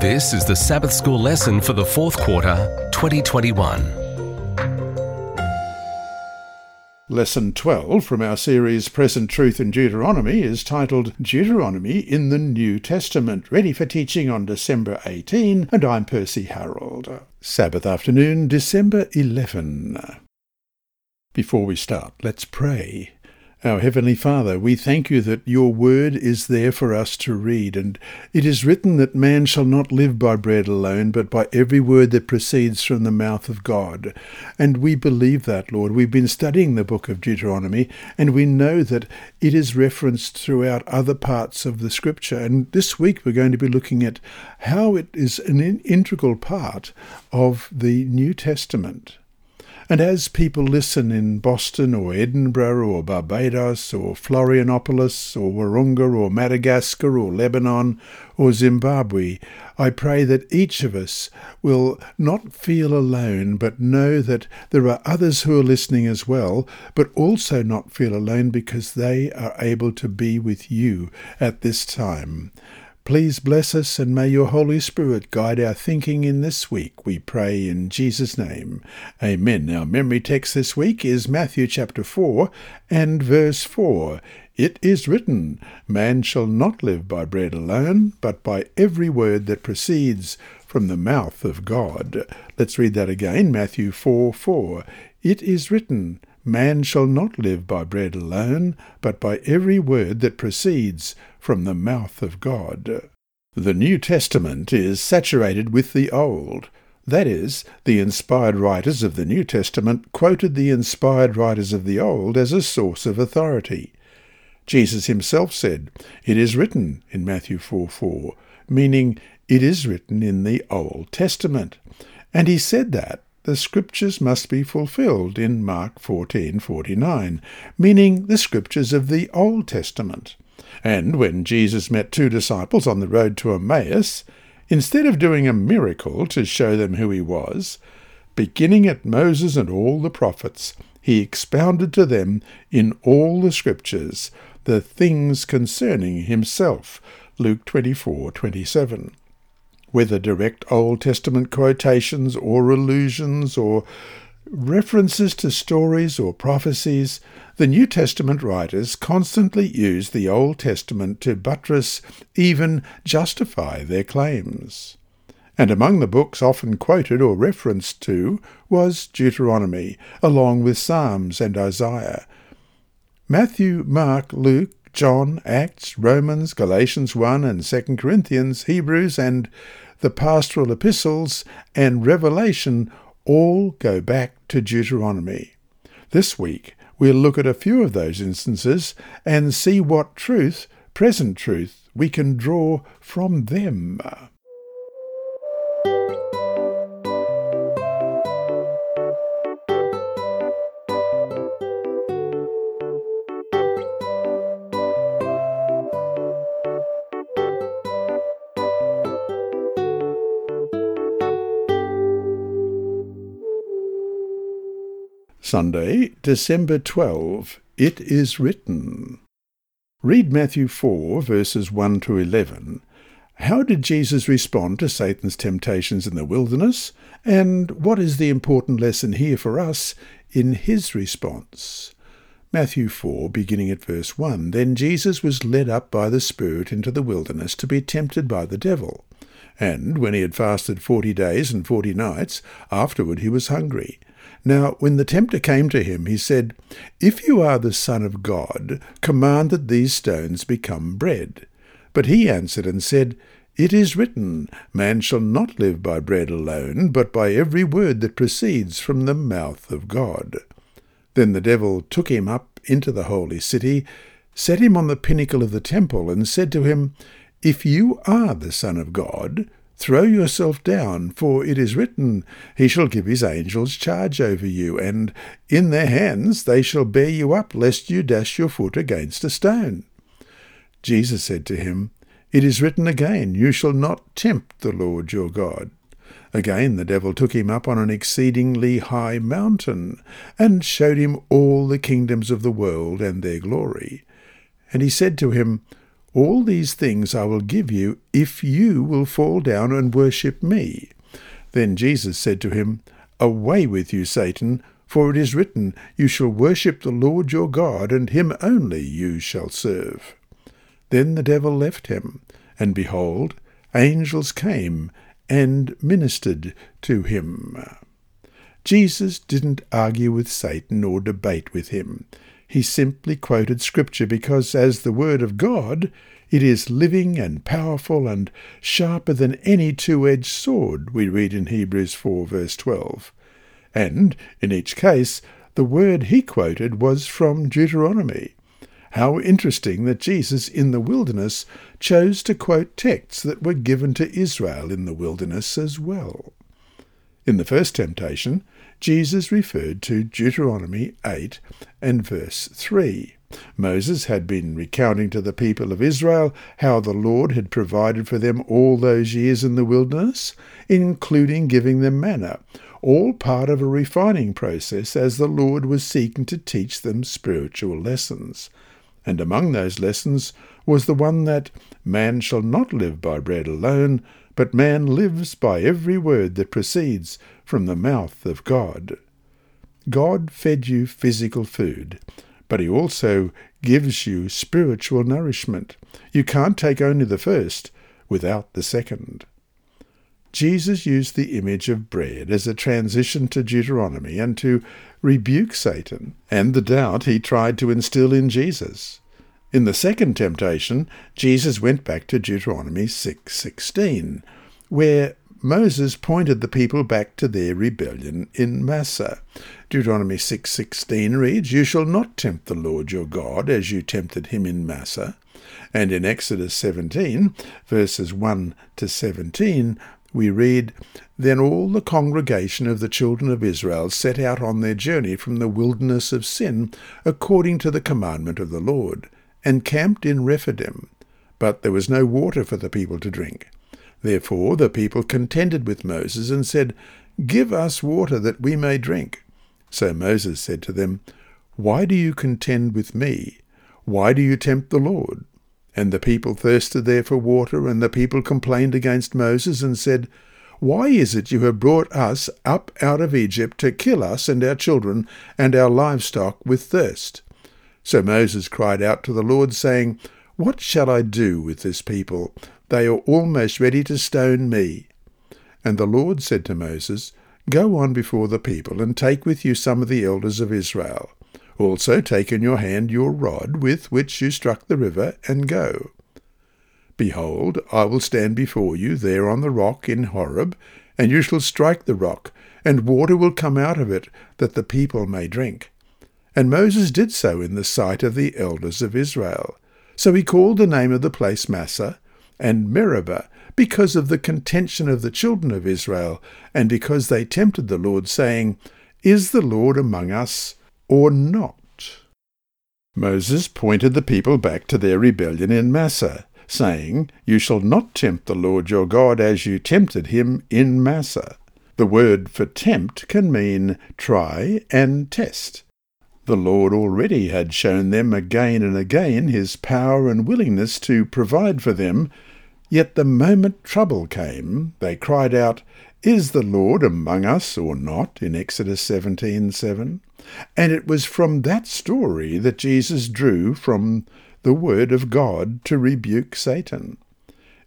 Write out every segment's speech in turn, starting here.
This is the Sabbath School lesson for the fourth quarter, 2021. Lesson 12 from our series Present Truth in Deuteronomy is titled Deuteronomy in the New Testament, ready for teaching on December 18, and I'm Percy Harrold. Sabbath afternoon, December 11. Before we start, let's pray. Our Heavenly Father, we thank you that your word is there for us to read, and it is written that man shall not live by bread alone, but by every word that proceeds from the mouth of God. And we believe that, Lord. We've been studying the book of Deuteronomy, and we know that it is referenced throughout other parts of the Scripture. And this week we're going to be looking at how it is an integral part of the New Testament. And as people listen in Boston or Edinburgh or Barbados or Florianopolis or Warunga or Madagascar or Lebanon or Zimbabwe, I pray that each of us will not feel alone, but know that there are others who are listening as well, but also not feel alone because they are able to be with you at this time. Please bless us, and may your Holy Spirit guide our thinking in this week, we pray in Jesus' name. Amen. Our memory text this week is Matthew chapter 4 and verse 4. It is written, "Man shall not live by bread alone, but by every word that proceeds from the mouth of God." Let's read that again, Matthew 4:4. It is written, "Man shall not live by bread alone, but by every word that proceeds from the mouth of God." The New Testament is saturated with the Old. That is, the inspired writers of the New Testament quoted the inspired writers of the Old as a source of authority. Jesus himself said, "It is written," in Matthew 4:4, meaning it is written in the Old Testament. And he said that the Scriptures must be fulfilled in Mark 14:49, meaning the Scriptures of the Old Testament. And when Jesus met two disciples on the road to Emmaus, instead of doing a miracle to show them who he was, beginning at Moses and all the prophets, he expounded to them in all the Scriptures the things concerning himself. Luke 24:27. Whether direct Old Testament quotations or allusions or references to stories or prophecies, the New Testament writers constantly use the Old Testament to buttress, even justify their claims. And among the books often quoted or referenced to was Deuteronomy, along with Psalms and Isaiah. Matthew, Mark, Luke, John, Acts, Romans, Galatians 1 and 2 Corinthians, Hebrews and the pastoral epistles and Revelation all go back to Deuteronomy. This week we'll look at a few of those instances and see what truth, present truth, we can draw from them. Sunday, December 12. It is written. Read Matthew 4, verses 1 to 11. How did Jesus respond to Satan's temptations in the wilderness? And what is the important lesson here for us in his response? Matthew 4, beginning at verse 1. Then Jesus was led up by the Spirit into the wilderness to be tempted by the devil. And when he had fasted 40 days and 40 nights, afterward he was hungry. Now, when the tempter came to him, he said, "If you are the Son of God, command that these stones become bread." But he answered and said, "It is written, man shall not live by bread alone, but by every word that proceeds from the mouth of God." Then the devil took him up into the holy city, set him on the pinnacle of the temple, and said to him, "If you are the Son of God, throw yourself down, for it is written, he shall give his angels charge over you, and in their hands they shall bear you up, lest you dash your foot against a stone." Jesus said to him, "It is written again, you shall not tempt the Lord your God." Again the devil took him up on an exceedingly high mountain, and showed him all the kingdoms of the world and their glory. And he said to him, All these things I will give you if you will fall down and worship me. Then Jesus said to him, Away with you, Satan, for it is written, You shall worship the Lord your God, and him only you shall serve. Then the devil left him, and behold, angels came and ministered to him. Jesus didn't argue with Satan or debate with him. He simply quoted Scripture because, as the Word of God, it is living and powerful and sharper than any two-edged sword, we read in Hebrews 4, verse 12. And, in each case, the word he quoted was from Deuteronomy. How interesting that Jesus in the wilderness chose to quote texts that were given to Israel in the wilderness as well. In the first temptation, Jesus referred to Deuteronomy 8 and verse 3. Moses had been recounting to the people of Israel how the Lord had provided for them all those years in the wilderness, including giving them manna, all part of a refining process as the Lord was seeking to teach them spiritual lessons. And among those lessons was the one that man shall not live by bread alone, but man lives by every word that proceeds from the mouth of God. God fed you physical food, but he also gives you spiritual nourishment. You can't take only the first without the second. Jesus used the image of bread as a transition to Deuteronomy and to rebuke Satan and the doubt he tried to instill in Jesus. In the second temptation, Jesus went back to Deuteronomy 6:16, where Moses pointed the people back to their rebellion in Massa. Deuteronomy 6:16 reads, You shall not tempt the Lord your God as you tempted him in Massa. And in Exodus 17, verses 1 to 17, we read, Then all the congregation of the children of Israel set out on their journey from the wilderness of Sin, according to the commandment of the Lord, and camped in Rephidim. But there was no water for the people to drink. Therefore the people contended with Moses and said, Give us water that we may drink. So Moses said to them, Why do you contend with me? Why do you tempt the Lord? And the people thirsted there for water, and the people complained against Moses and said, Why is it you have brought us up out of Egypt to kill us and our children and our livestock with thirst? So Moses cried out to the Lord, saying, What shall I do with this people? They are almost ready to stone me. And the Lord said to Moses, Go on before the people, and take with you some of the elders of Israel. Also take in your hand your rod with which you struck the river, and go. Behold, I will stand before you there on the rock in Horeb, and you shall strike the rock, and water will come out of it, that the people may drink. And Moses did so in the sight of the elders of Israel. So he called the name of the place Massah and Meribah, because of the contention of the children of Israel, and because they tempted the Lord, saying, Is the Lord among us, or not? Moses pointed the people back to their rebellion in Massah, saying, You shall not tempt the Lord your God as you tempted him in Massah. The word for tempt can mean try and test. The Lord already had shown them again and again his power and willingness to provide for them, yet the moment trouble came, they cried out, Is the Lord among us or not? In Exodus 17:7. And it was from that story that Jesus drew from the Word of God to rebuke Satan.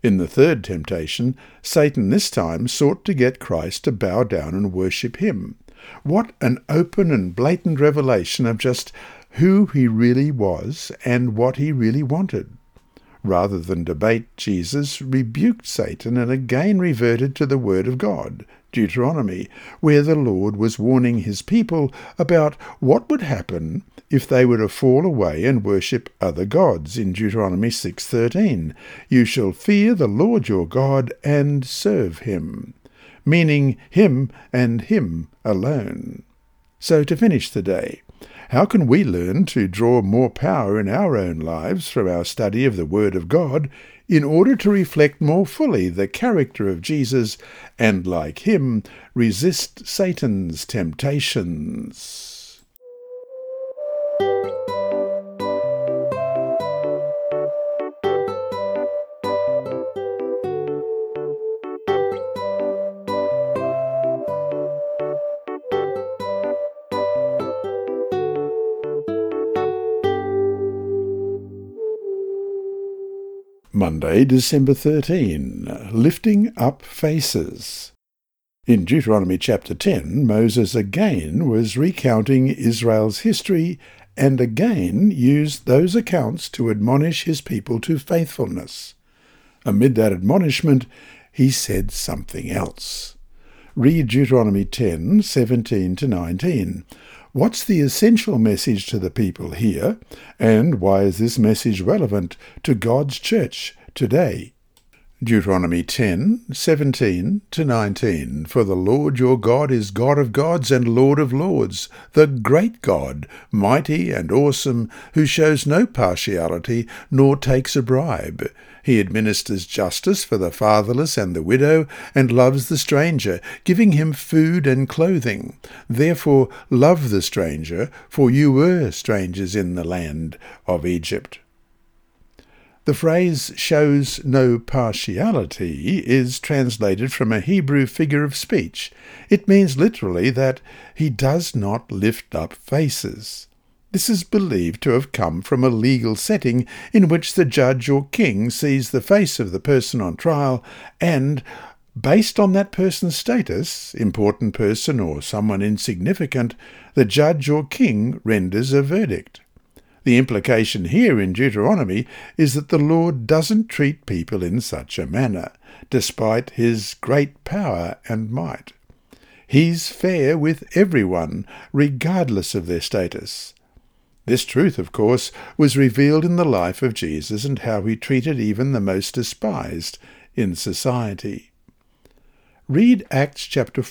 In the third temptation, Satan this time sought to get Christ to bow down and worship him. What an open and blatant revelation of just who he really was and what he really wanted. Rather than debate, Jesus rebuked Satan and again reverted to the Word of God, Deuteronomy, where the Lord was warning his people about what would happen if they were to fall away and worship other gods, in Deuteronomy 6:13. You shall fear the Lord your God and serve him, meaning him and him alone. So to finish the day, how can we learn to draw more power in our own lives from our study of the Word of God in order to reflect more fully the character of Jesus and, like him, resist Satan's temptations? Monday, December 13, Lifting Up Faces. In Deuteronomy chapter 10, Moses again was recounting Israel's history and again used those accounts to admonish his people to faithfulness. Amid that admonishment, he said something else. Read Deuteronomy 10, 17 to 19. What's the essential message to the people here, and why is this message relevant to God's church today? Deuteronomy 10, 17 to 19. For the Lord your God is God of gods and Lord of lords, the great God, mighty and awesome, who shows no partiality nor takes a bribe. He administers justice for the fatherless and the widow, and loves the stranger, giving him food and clothing. Therefore love the stranger, for you were strangers in the land of Egypt. The phrase shows no partiality is translated from a Hebrew figure of speech. It means literally that he does not lift up faces. This is believed to have come from a legal setting in which the judge or king sees the face of the person on trial and, based on that person's status, important person or someone insignificant, the judge or king renders a verdict. The implication here in Deuteronomy is that the Lord doesn't treat people in such a manner, despite his great power and might. He's fair with everyone, regardless of their status. This truth, of course, was revealed in the life of Jesus and how he treated even the most despised in society. Read Acts chapter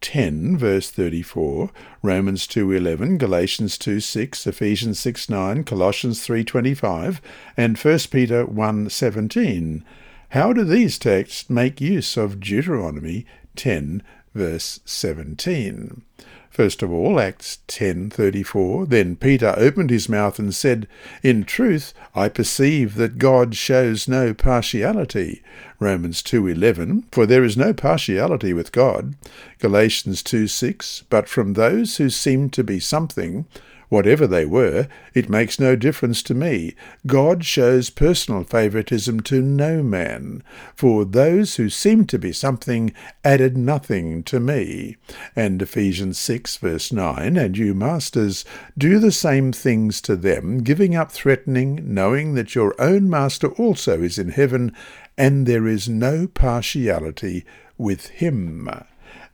10, verse 34, Romans 2:11, Galatians 2:6, Ephesians 6:9, Colossians 3:25, and 1 Peter 1:17. How do these texts make use of Deuteronomy 10, verse 17? First of all, Acts 10:34, Then Peter opened his mouth and said, In truth, I perceive that God shows no partiality. Romans 2:11, For there is no partiality with God. Galatians 2:6, But from those who seem to be something, whatever they were, it makes no difference to me. God shows personal favoritism to no man, for those who seemed to be something added nothing to me. And Ephesians 6, verse 9, And you, masters, do the same things to them, giving up threatening, knowing that your own master also is in heaven, and there is no partiality with him.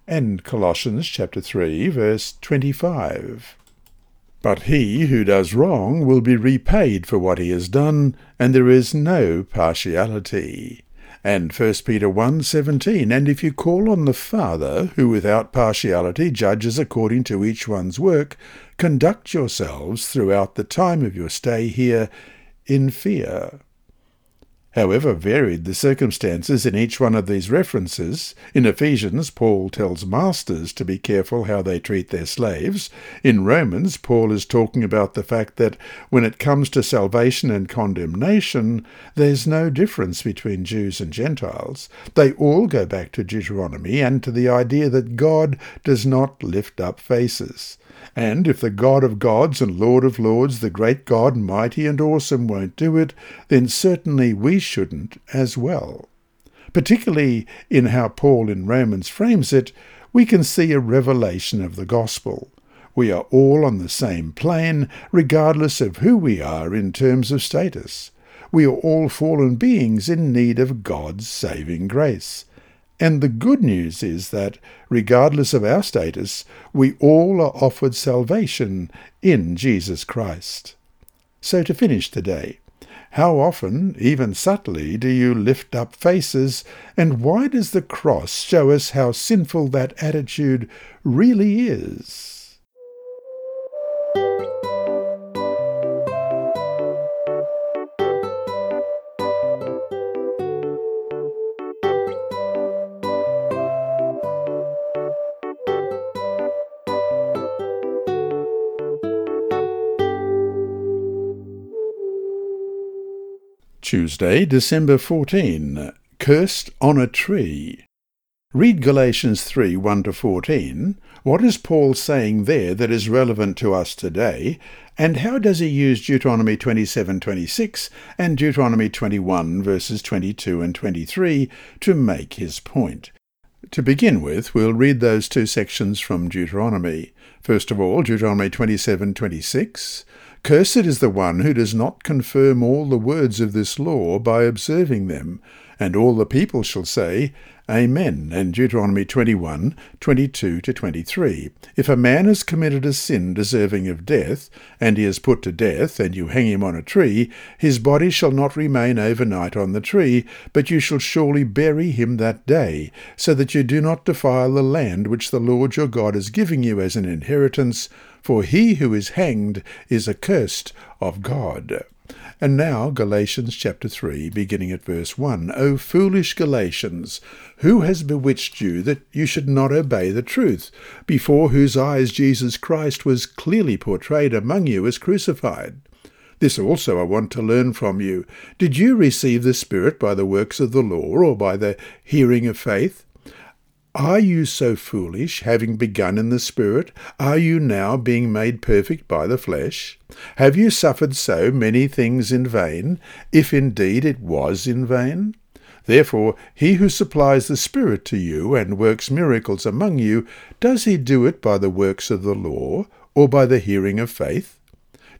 And Colossians chapter 3, verse 25. But he who does wrong will be repaid for what he has done, and there is no partiality. And 1 Peter 1:17, And if you call on the Father, who without partiality judges according to each one's work, conduct yourselves throughout the time of your stay here in fear. However varied the circumstances in each one of these references, in Ephesians Paul tells masters to be careful how they treat their slaves. In Romans Paul is talking about the fact that when it comes to salvation and condemnation, there's no difference between Jews and Gentiles. They all go back to Deuteronomy and to the idea that God does not lift up faces. And if the God of gods and Lord of lords, the great God, mighty and awesome, won't do it, then certainly we shouldn't as well. Particularly in how Paul in Romans frames it, we can see a revelation of the gospel. We are all on the same plane, regardless of who we are in terms of status. We are all fallen beings in need of God's saving grace. And the good news is that, regardless of our status, we all are offered salvation in Jesus Christ. So to finish today, how often, even subtly, do you lift up faces, and why does the cross show us how sinful that attitude really is? Tuesday, December 14, Cursed on a Tree. Read Galatians 3, 1-14. What is Paul saying there that is relevant to us today, and how does he use Deuteronomy 27, 26 and Deuteronomy 21, verses 22 and 23 to make his point? To begin with, we'll read those two sections from Deuteronomy. First of all, Deuteronomy 27, 26. Cursed is the one who does not confirm all the words of this law by observing them, and all the people shall say, Amen, and Deuteronomy 21, 22-23. If a man has committed a sin deserving of death, and he is put to death, and you hang him on a tree, his body shall not remain overnight on the tree, but you shall surely bury him that day, so that you do not defile the land which the Lord your God is giving you as an inheritance, for he who is hanged is accursed of God. And now Galatians chapter 3, beginning at verse 1. O foolish Galatians, who has bewitched you that you should not obey the truth, before whose eyes Jesus Christ was clearly portrayed among you as crucified? This also I want to learn from you. Did you receive the Spirit by the works of the law, or by the hearing of faith? Are you so foolish, having begun in the Spirit? Are you now being made perfect by the flesh? Have you suffered so many things in vain, if indeed it was in vain? Therefore, he who supplies the Spirit to you and works miracles among you, does he do it by the works of the law, or by the hearing of faith?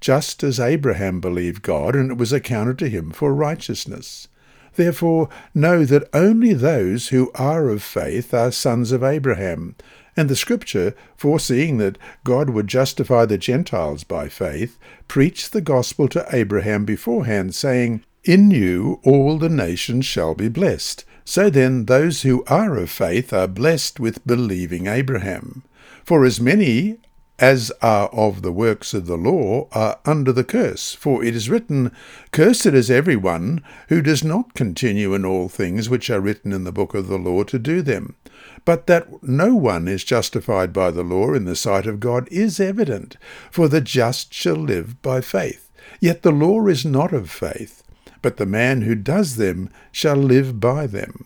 Just as Abraham believed God, and it was accounted to him for righteousness. Therefore, know that only those who are of faith are sons of Abraham. And the Scripture, foreseeing that God would justify the Gentiles by faith, preached the gospel to Abraham beforehand, saying, In you all the nations shall be blessed. So then those who are of faith are blessed with believing Abraham. For as many as are of the works of the law, are under the curse. For it is written, Cursed is everyone who does not continue in all things which are written in the book of the law to do them. But that no one is justified by the law in the sight of God is evident, for the just shall live by faith. Yet the law is not of faith, but the man who does them shall live by them.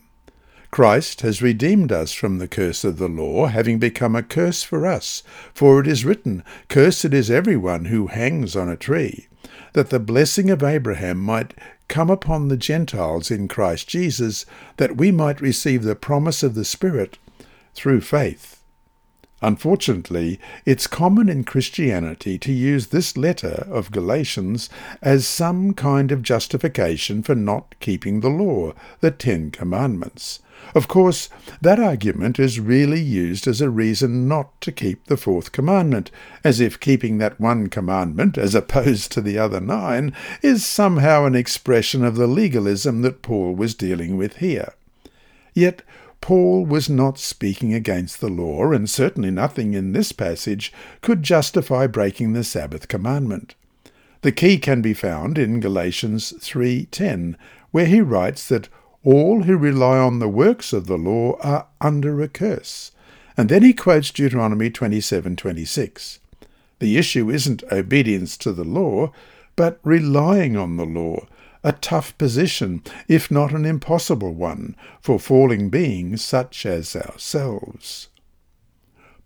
Christ has redeemed us from the curse of the law, having become a curse for us. For it is written, Cursed is everyone who hangs on a tree, that the blessing of Abraham might come upon the Gentiles in Christ Jesus, that we might receive the promise of the Spirit through faith. Unfortunately, it's common in Christianity to use this letter of Galatians as some kind of justification for not keeping the law, the Ten Commandments. Of course, that argument is really used as a reason not to keep the fourth commandment, as if keeping that one commandment, as opposed to the other nine, is somehow an expression of the legalism that Paul was dealing with here. Yet, Paul was not speaking against the law, and certainly nothing in this passage could justify breaking the Sabbath commandment. The key can be found in Galatians 3:10, where he writes that all who rely on the works of the law are under a curse. And then he quotes Deuteronomy 27:26. The issue isn't obedience to the law, but relying on the law, a tough position, if not an impossible one, for falling beings such as ourselves.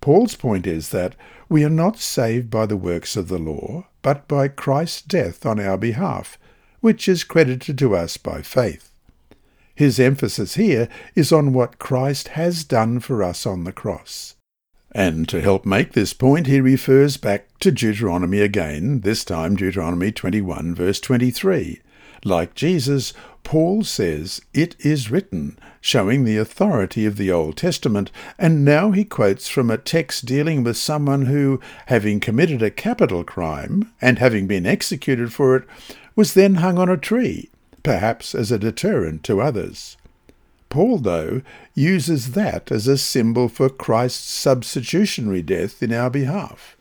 Paul's point is that we are not saved by the works of the law, but by Christ's death on our behalf, which is credited to us by faith. His emphasis here is on what Christ has done for us on the cross. And to help make this point, he refers back to Deuteronomy again, this time Deuteronomy 21, verse 23. Like Jesus, Paul says, It is written, showing the authority of the Old Testament, and now he quotes from a text dealing with someone who, having committed a capital crime, and having been executed for it, was then hung on a tree, perhaps as a deterrent to others. Paul, though, uses that as a symbol for Christ's substitutionary death in our behalf.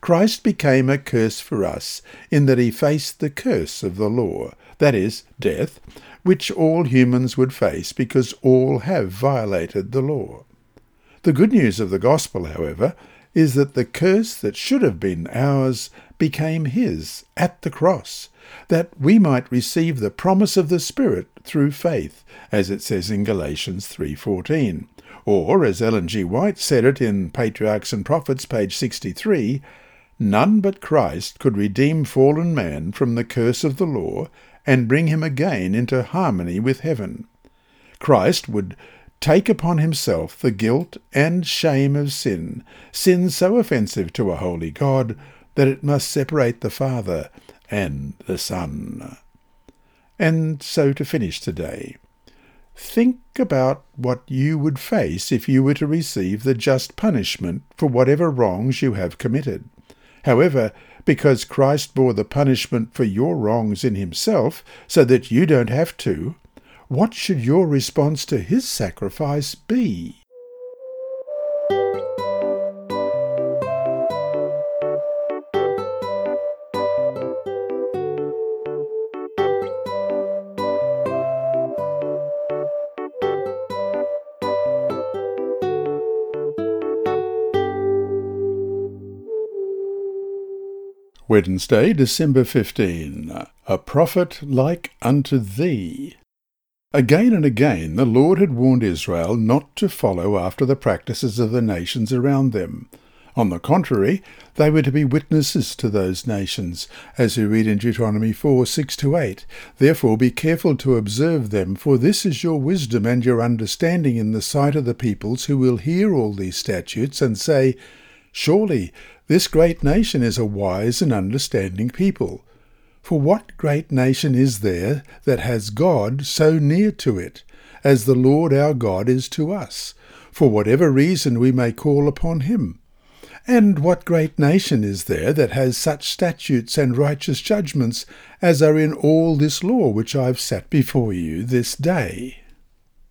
Christ became a curse for us in that he faced the curse of the law, that is, death, which all humans would face because all have violated the law. The good news of the gospel, however, is that the curse that should have been ours became his at the cross, that we might receive the promise of the Spirit through faith, as it says in Galatians 3:14, or as Ellen G. White said it in Patriarchs and Prophets, page 63, none but Christ could redeem fallen man from the curse of the law and bring him again into harmony with heaven. Christ would take upon himself the guilt and shame of sin, sin so offensive to a holy God that it must separate the Father and the Son. And so to finish today, think about what you would face if you were to receive the just punishment for whatever wrongs you have committed. However, because Christ bore the punishment for your wrongs in himself so that you don't have to, what should your response to his sacrifice be? Wednesday, December 15. A prophet like unto thee. Again and again the Lord had warned Israel not to follow after the practices of the nations around them. On the contrary, they were to be witnesses to those nations, as we read in Deuteronomy 4:6-8. Therefore be careful to observe them, for this is your wisdom and your understanding in the sight of the peoples, who will hear all these statutes and say, surely this great nation is a wise and understanding people. For what great nation is there that has God so near to it, as the Lord our God is to us, for whatever reason we may call upon him? And what great nation is there that has such statutes and righteous judgments as are in all this law which I have set before you this day?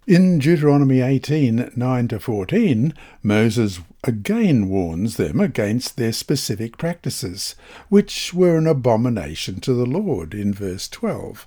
In Deuteronomy 18:9-14, Moses again warns them against their specific practices, which were an abomination to the Lord, in verse 12.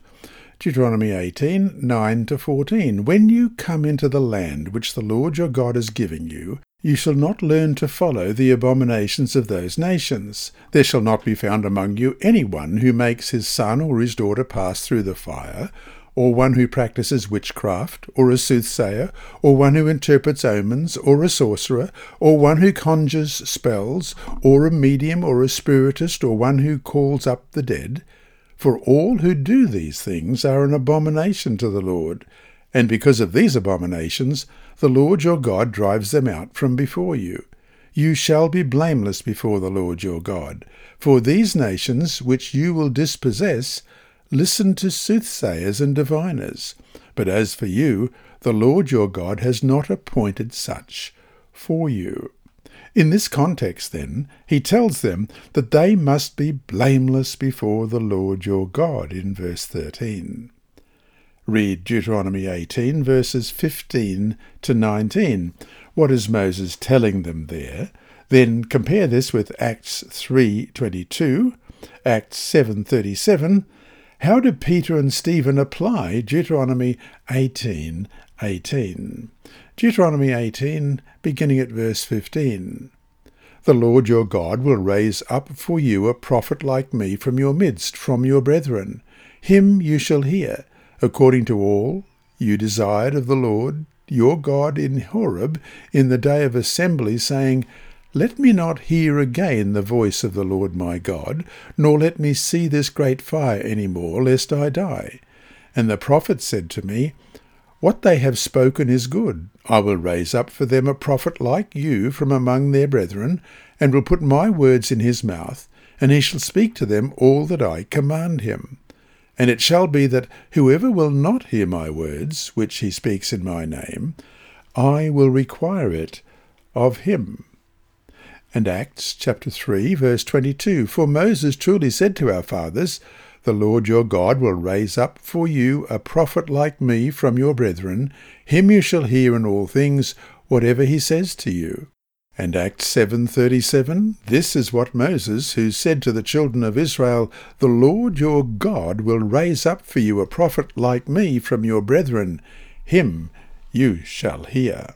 Deuteronomy 18:9-14, when you come into the land which the Lord your God is giving you, you shall not learn to follow the abominations of those nations. There shall not be found among you any one who makes his son or his daughter pass through the fire, or one who practices witchcraft, or a soothsayer, or one who interprets omens, or a sorcerer, or one who conjures spells, or a medium, or a spiritist, or one who calls up the dead. For all who do these things are an abomination to the Lord, and because of these abominations the Lord your God drives them out from before you. You shall be blameless before the Lord your God, for these nations which you will dispossess listen to soothsayers and diviners. But as for you, the Lord your God has not appointed such for you. In this context, then, he tells them that they must be blameless before the Lord your God, in verse 13. Read Deuteronomy 18, verses 15-19. What is Moses telling them there? Then compare this with Acts 3:22, Acts 7:37, How did Peter and Stephen apply Deuteronomy 18:18? Deuteronomy 18, beginning at verse 15. The Lord your God will raise up for you a prophet like me from your midst, from your brethren. Him you shall hear, according to all you desired of the Lord your God in Horeb, in the day of assembly, saying, let me not hear again the voice of the Lord my God, nor let me see this great fire any more, lest I die. And the prophet said to me, what they have spoken is good. I will raise up for them a prophet like you from among their brethren, and will put my words in his mouth, and he shall speak to them all that I command him. And it shall be that whoever will not hear my words, which he speaks in my name, I will require it of him. And Acts chapter 3, verse 22, for Moses truly said to our fathers, the Lord your God will raise up for you a prophet like me from your brethren. Him you shall hear in all things, whatever he says to you. And Acts 7:37, this is what Moses, who said to the children of Israel, the Lord your God will raise up for you a prophet like me from your brethren. Him you shall hear.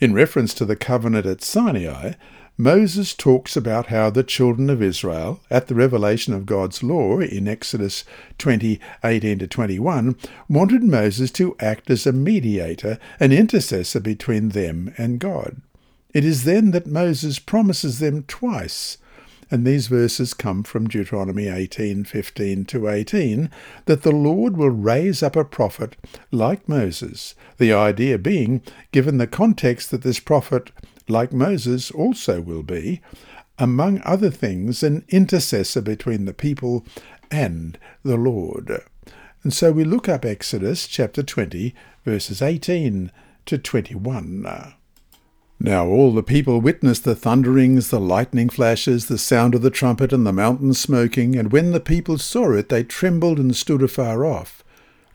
In reference to the covenant at Sinai, Moses talks about how the children of Israel, at the revelation of God's law in Exodus 20:18-21, wanted Moses to act as a mediator, an intercessor between them and God. It is then that Moses promises them twice, and these verses come from Deuteronomy 18:15-18, that the Lord will raise up a prophet like Moses, the idea being, given the context, that this prophet, like Moses, also will be, among other things, an intercessor between the people and the Lord. And so we look up Exodus chapter 20, verses 18-21. Now all the people witnessed the thunderings, the lightning flashes, the sound of the trumpet, and the mountain smoking. And when the people saw it, they trembled and stood afar off.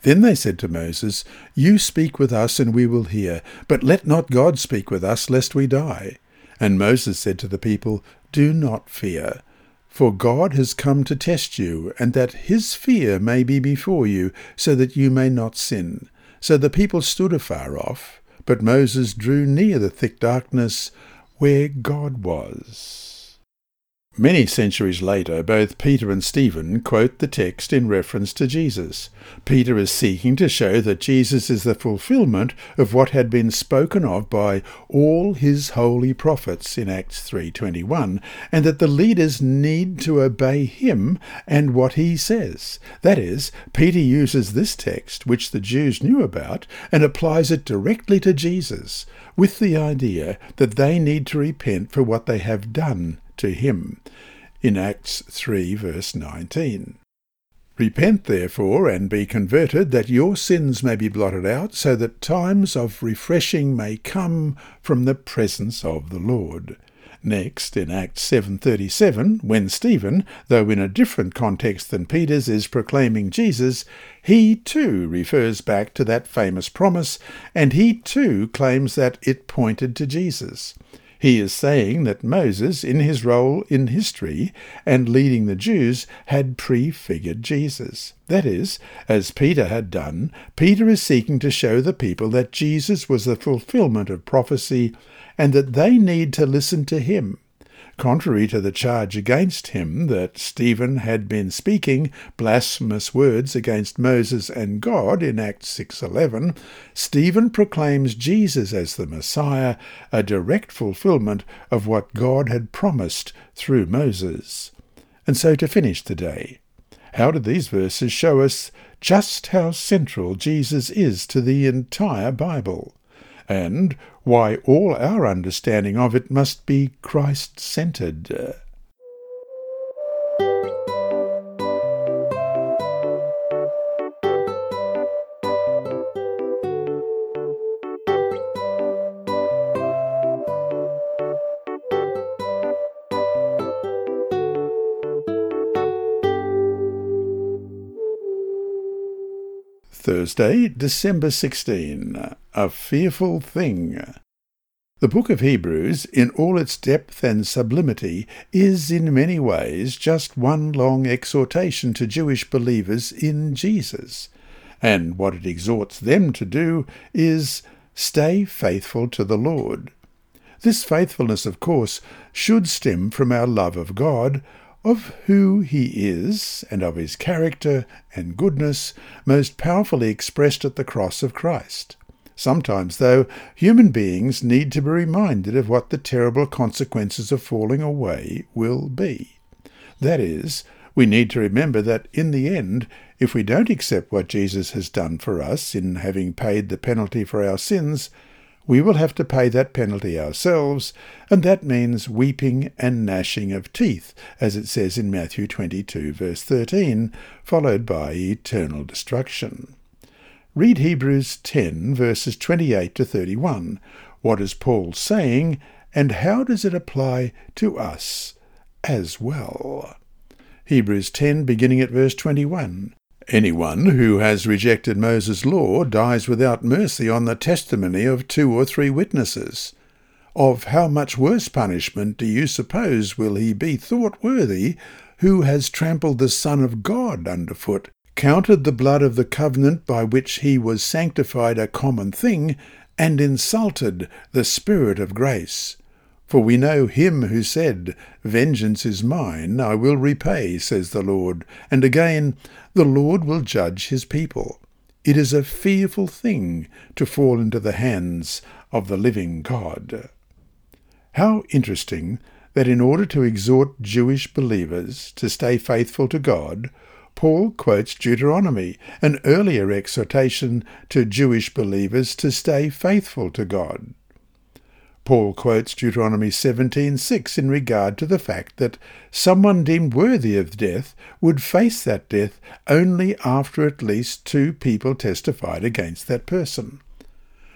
Then they said to Moses, "You speak with us, and we will hear. But let not God speak with us, lest we die." And Moses said to the people, "Do not fear, for God has come to test you, and that his fear may be before you, so that you may not sin." So the people stood afar off. But Moses drew near the thick darkness where God was. Many centuries later, both Peter and Stephen quote the text in reference to Jesus. Peter is seeking to show that Jesus is the fulfillment of what had been spoken of by all his holy prophets in Acts 3:21, and that the leaders need to obey him and what he says. That is, Peter uses this text, which the Jews knew about, and applies it directly to Jesus, with the idea that they need to repent for what they have done to him, in Acts 3 verse 19. "Repent therefore, and be converted, that your sins may be blotted out, so that times of refreshing may come from the presence of the Lord." Next, in Acts 7:37, when Stephen, though in a different context than Peter's, is proclaiming Jesus, he too refers back to that famous promise, and he too claims that it pointed to Jesus. He is saying that Moses, in his role in history and leading the Jews, had prefigured Jesus. That is, as Peter had done, Peter is seeking to show the people that Jesus was the fulfillment of prophecy and that they need to listen to him. Contrary to the charge against him that Stephen had been speaking blasphemous words against Moses and God in Acts 6:11, Stephen proclaims Jesus as the Messiah, a direct fulfillment of what God had promised through Moses. And so, to finish today, how do these verses show us just how central Jesus is to the entire Bible, and why all our understanding of it must be Christ-centered? Thursday, December 16. A Fearful Thing. The book of Hebrews, in all its depth and sublimity, is in many ways just one long exhortation to Jewish believers in Jesus. And what it exhorts them to do is stay faithful to the Lord. This faithfulness, of course, should stem from our love of God, of who he is, and of his character and goodness, most powerfully expressed at the cross of Christ. Sometimes, though, human beings need to be reminded of what the terrible consequences of falling away will be. That is, we need to remember that in the end, if we don't accept what Jesus has done for us in having paid the penalty for our sins, we will have to pay that penalty ourselves, and that means weeping and gnashing of teeth, as it says in Matthew 22, verse 13, followed by eternal destruction. Read Hebrews 10, verses 28-31. What is Paul saying, and how does it apply to us as well? Hebrews 10, beginning at verse 21. "Anyone who has rejected Moses' law dies without mercy on the testimony of 2 or 3 witnesses. Of how much worse punishment do you suppose will he be thought worthy who has trampled the Son of God underfoot, counted the blood of the covenant by which he was sanctified a common thing, and insulted the Spirit of grace? For we know him who said, Vengeance is mine, I will repay, says the Lord. And again, the Lord will judge his people. It is a fearful thing to fall into the hands of the living God. How interesting that in order to exhort Jewish believers to stay faithful to God, Paul quotes Deuteronomy, an earlier exhortation to Jewish believers to stay faithful to God. Paul quotes Deuteronomy 17:6 in regard to the fact that someone deemed worthy of death would face that death only after at least two people testified against that person.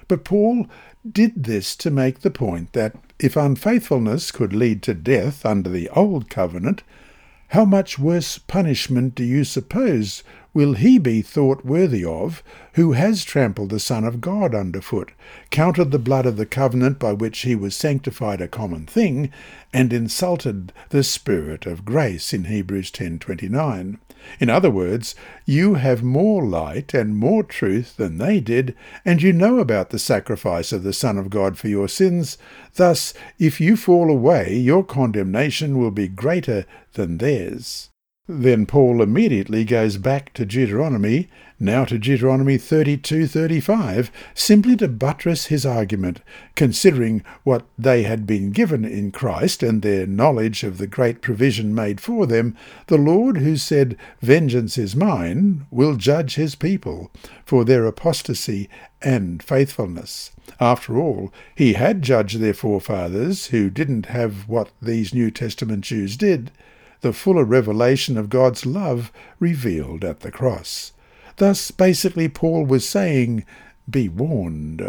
But Paul did this to make the point that if unfaithfulness could lead to death under the old covenant, how much worse punishment do you suppose will he be thought worthy of who has trampled the Son of God underfoot, counted the blood of the covenant by which he was sanctified a common thing, and insulted the Spirit of grace in Hebrews 10:29. In other words, you have more light and more truth than they did, and you know about the sacrifice of the Son of God for your sins. Thus, if you fall away, your condemnation will be greater than theirs. Then Paul immediately goes back to Deuteronomy, now to Deuteronomy 32:35, simply to buttress his argument, considering what they had been given in Christ and their knowledge of the great provision made for them. The Lord who said, Vengeance is mine, will judge his people for their apostasy and faithfulness. After all, he had judged their forefathers who didn't have what these New Testament Jews did, the fuller revelation of God's love revealed at the cross. Thus, basically, Paul was saying, be warned.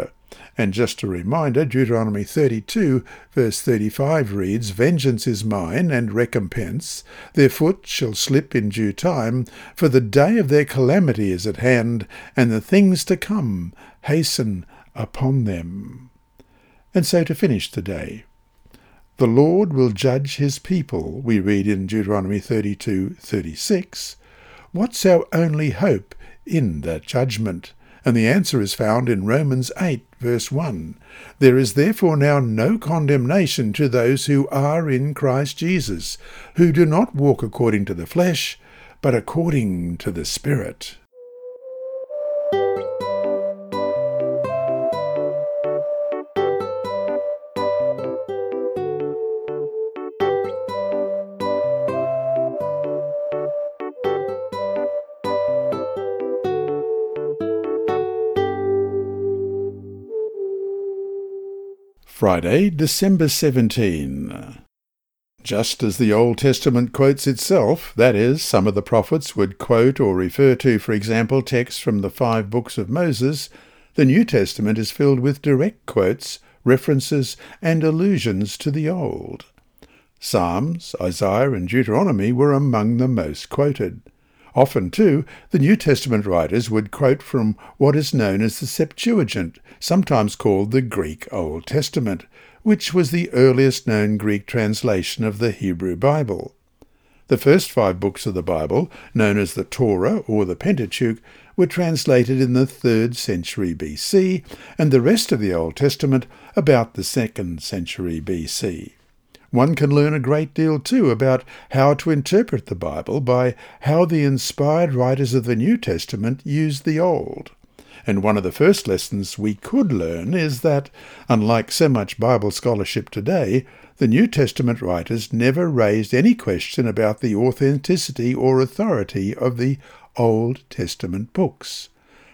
And just a reminder, Deuteronomy 32, verse 35 reads, Vengeance is mine, and recompense. Their foot shall slip in due time, for the day of their calamity is at hand, and the things to come hasten upon them. And so to finish the day, the Lord will judge his people, we read in Deuteronomy 32:36. What's our only hope in that judgment? And the answer is found in Romans 8, verse 1. There is therefore now no condemnation to those who are in Christ Jesus, who do not walk according to the flesh, but according to the Spirit. Friday, December 17. Just as the Old Testament quotes itself, that is, some of the prophets would quote or refer to, for example, texts from the five books of Moses, the New Testament is filled with direct quotes, references, and allusions to the Old. Psalms, Isaiah, and Deuteronomy were among the most quoted. Often, too, the New Testament writers would quote from what is known as the Septuagint, sometimes called the Greek Old Testament, which was the earliest known Greek translation of the Hebrew Bible. The first five books of the Bible, known as the Torah or the Pentateuch, were translated in the 3rd century BC, and the rest of the Old Testament about the 2nd century BC. One can learn a great deal, too, about how to interpret the Bible by how the inspired writers of the New Testament used the Old. And one of the first lessons we could learn is that, unlike so much Bible scholarship today, the New Testament writers never raised any question about the authenticity or authority of the Old Testament books.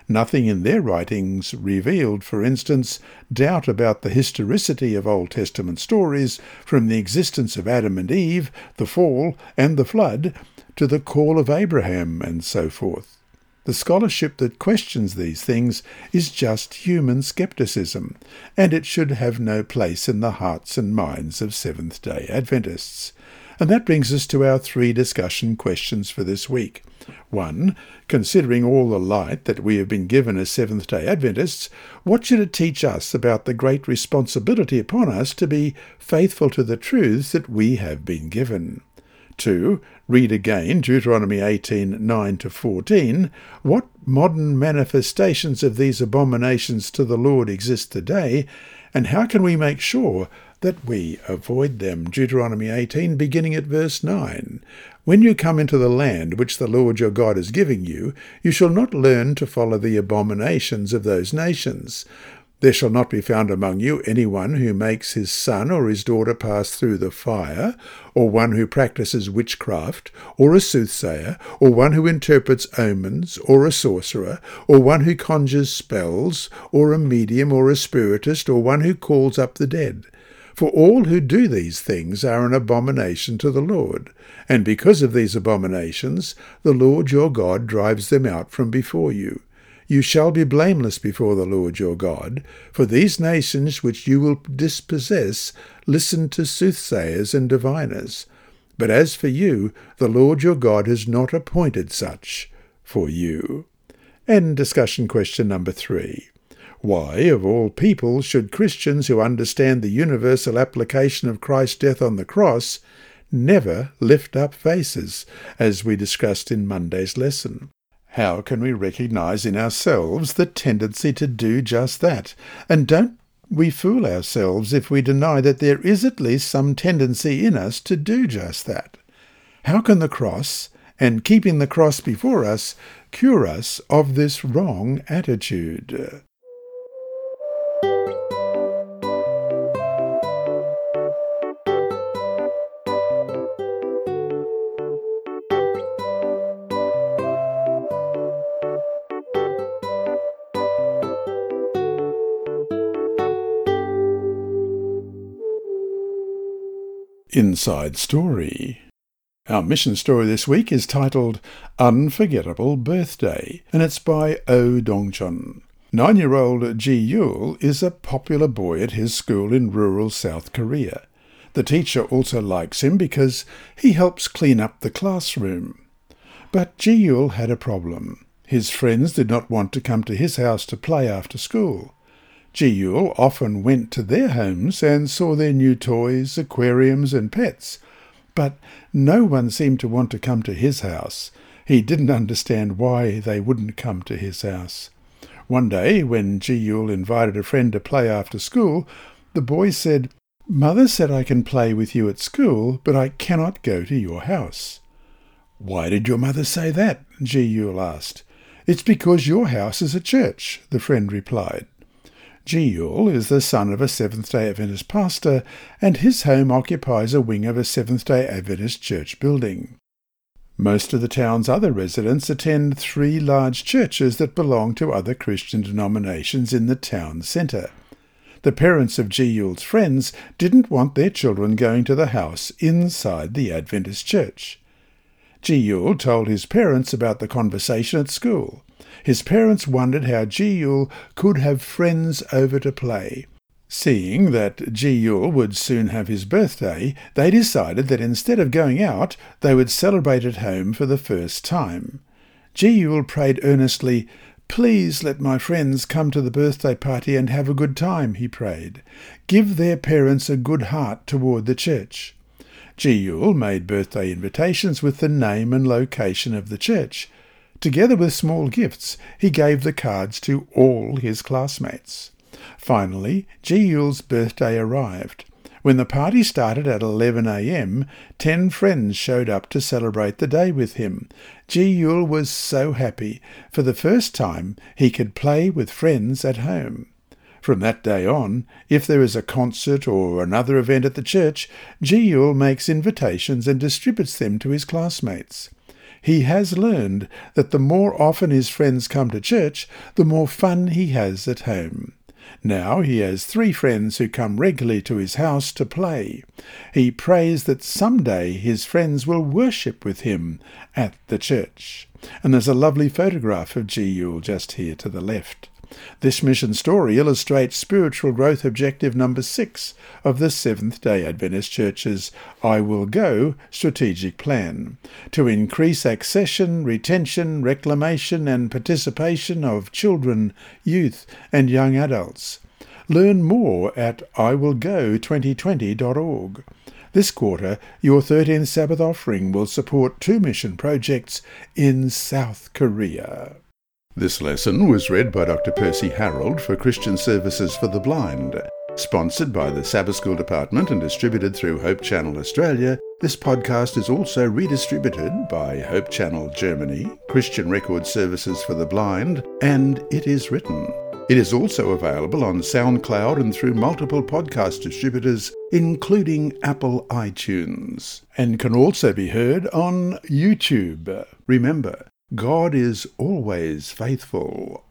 Nothing in their writings revealed, for instance, doubt about the historicity of Old Testament stories, from the existence of Adam and Eve, the fall and the flood, to the call of Abraham, and so forth. The scholarship that questions these things is just human skepticism, and it should have no place in the hearts and minds of Seventh-day Adventists. And that brings us to our three discussion questions for this week. 1. Considering all the light that we have been given as Seventh-day Adventists, what should it teach us about the great responsibility upon us to be faithful to the truths that we have been given? to read again Deuteronomy 18:9-14, what modern manifestations of these abominations to the Lord exist today, and how can we make sure that we avoid them? Deuteronomy 18, beginning at verse 9. When you come into the land which the Lord your God is giving you, you shall not learn to follow the abominations of those nations. There shall not be found among you anyone who makes his son or his daughter pass through the fire, or one who practices witchcraft, or a soothsayer, or one who interprets omens, or a sorcerer, or one who conjures spells, or a medium, or a spiritist, or one who calls up the dead. For all who do these things are an abomination to the Lord, and because of these abominations the Lord your God drives them out from before you. You shall be blameless before the Lord your God, for these nations which you will dispossess listen to soothsayers and diviners. But as for you, the Lord your God has not appointed such for you. End discussion question number 3. Why, of all people, should Christians who understand the universal application of Christ's death on the cross never lift up faces, as we discussed in Monday's lesson? How can we recognize in ourselves the tendency to do just that? And don't we fool ourselves if we deny that there is at least some tendency in us to do just that? How can the cross, and keeping the cross before us, cure us of this wrong attitude? Inside Story. Our mission story this week is titled Unforgettable Birthday, and it's by Oh Dongchon. 9-year-old Ji-yul is a popular boy at his school in rural South Korea. The teacher also likes him because he helps clean up the classroom. But Ji-yul had a problem. His friends did not want to come to his house to play after school. Ji-yul often went to their homes and saw their new toys, aquariums and pets, but no one seemed to want to come to his house. He didn't understand why they wouldn't come to his house. One day, when Ji-yul invited a friend to play after school, the boy said, "Mother said I can play with you at school, but I cannot go to your house." "Why did your mother say that?" Ji-yul asked. "It's because your house is a church," the friend replied. Ji-yul is the son of a Seventh-day Adventist pastor, and his home occupies a wing of a Seventh-day Adventist church building. Most of the town's other residents attend 3 large churches that belong to other Christian denominations in the town centre. The parents of Ji-yul's friends didn't want their children going to the house inside the Adventist church. Ji-yul told his parents about the conversation at school. His parents wondered how Ji-yul could have friends over to play. Seeing that Ji-yul would soon have his birthday, they decided that instead of going out, they would celebrate at home for the first time. Ji-yul prayed earnestly. "Please let my friends come to the birthday party and have a good time," he prayed. "Give their parents a good heart toward the church." Ji-yul made birthday invitations with the name and location of the church. Together with small gifts, he gave the cards to all his classmates. Finally, Ji-yul's birthday arrived. When the party started at 11 a.m., 10 friends showed up to celebrate the day with him. Ji-yul was so happy. For the first time, he could play with friends at home. From that day on, if there is a concert or another event at the church, Ji-yul makes invitations and distributes them to his classmates. He has learned that the more often his friends come to church, the more fun he has at home. Now he has 3 friends who come regularly to his house to play. He prays that someday his friends will worship with him at the church. And there's a lovely photograph of Ji-yul just here to the left. This mission story illustrates spiritual growth objective number 6 of the Seventh-day Adventist Church's I Will Go strategic plan, to increase accession, retention, reclamation and participation of children, youth and young adults. Learn more at iwillgo2020.org. This quarter, your 13th Sabbath offering will support 2 mission projects in South Korea. This lesson was read by Dr. Percy Harrold for Christian Services for the Blind. Sponsored by the Sabbath School Department and distributed through Hope Channel Australia, this podcast is also redistributed by Hope Channel Germany, Christian Record Services for the Blind, and It Is Written. It is also available on SoundCloud and through multiple podcast distributors, including Apple iTunes, and can also be heard on YouTube. Remember, God is always faithful.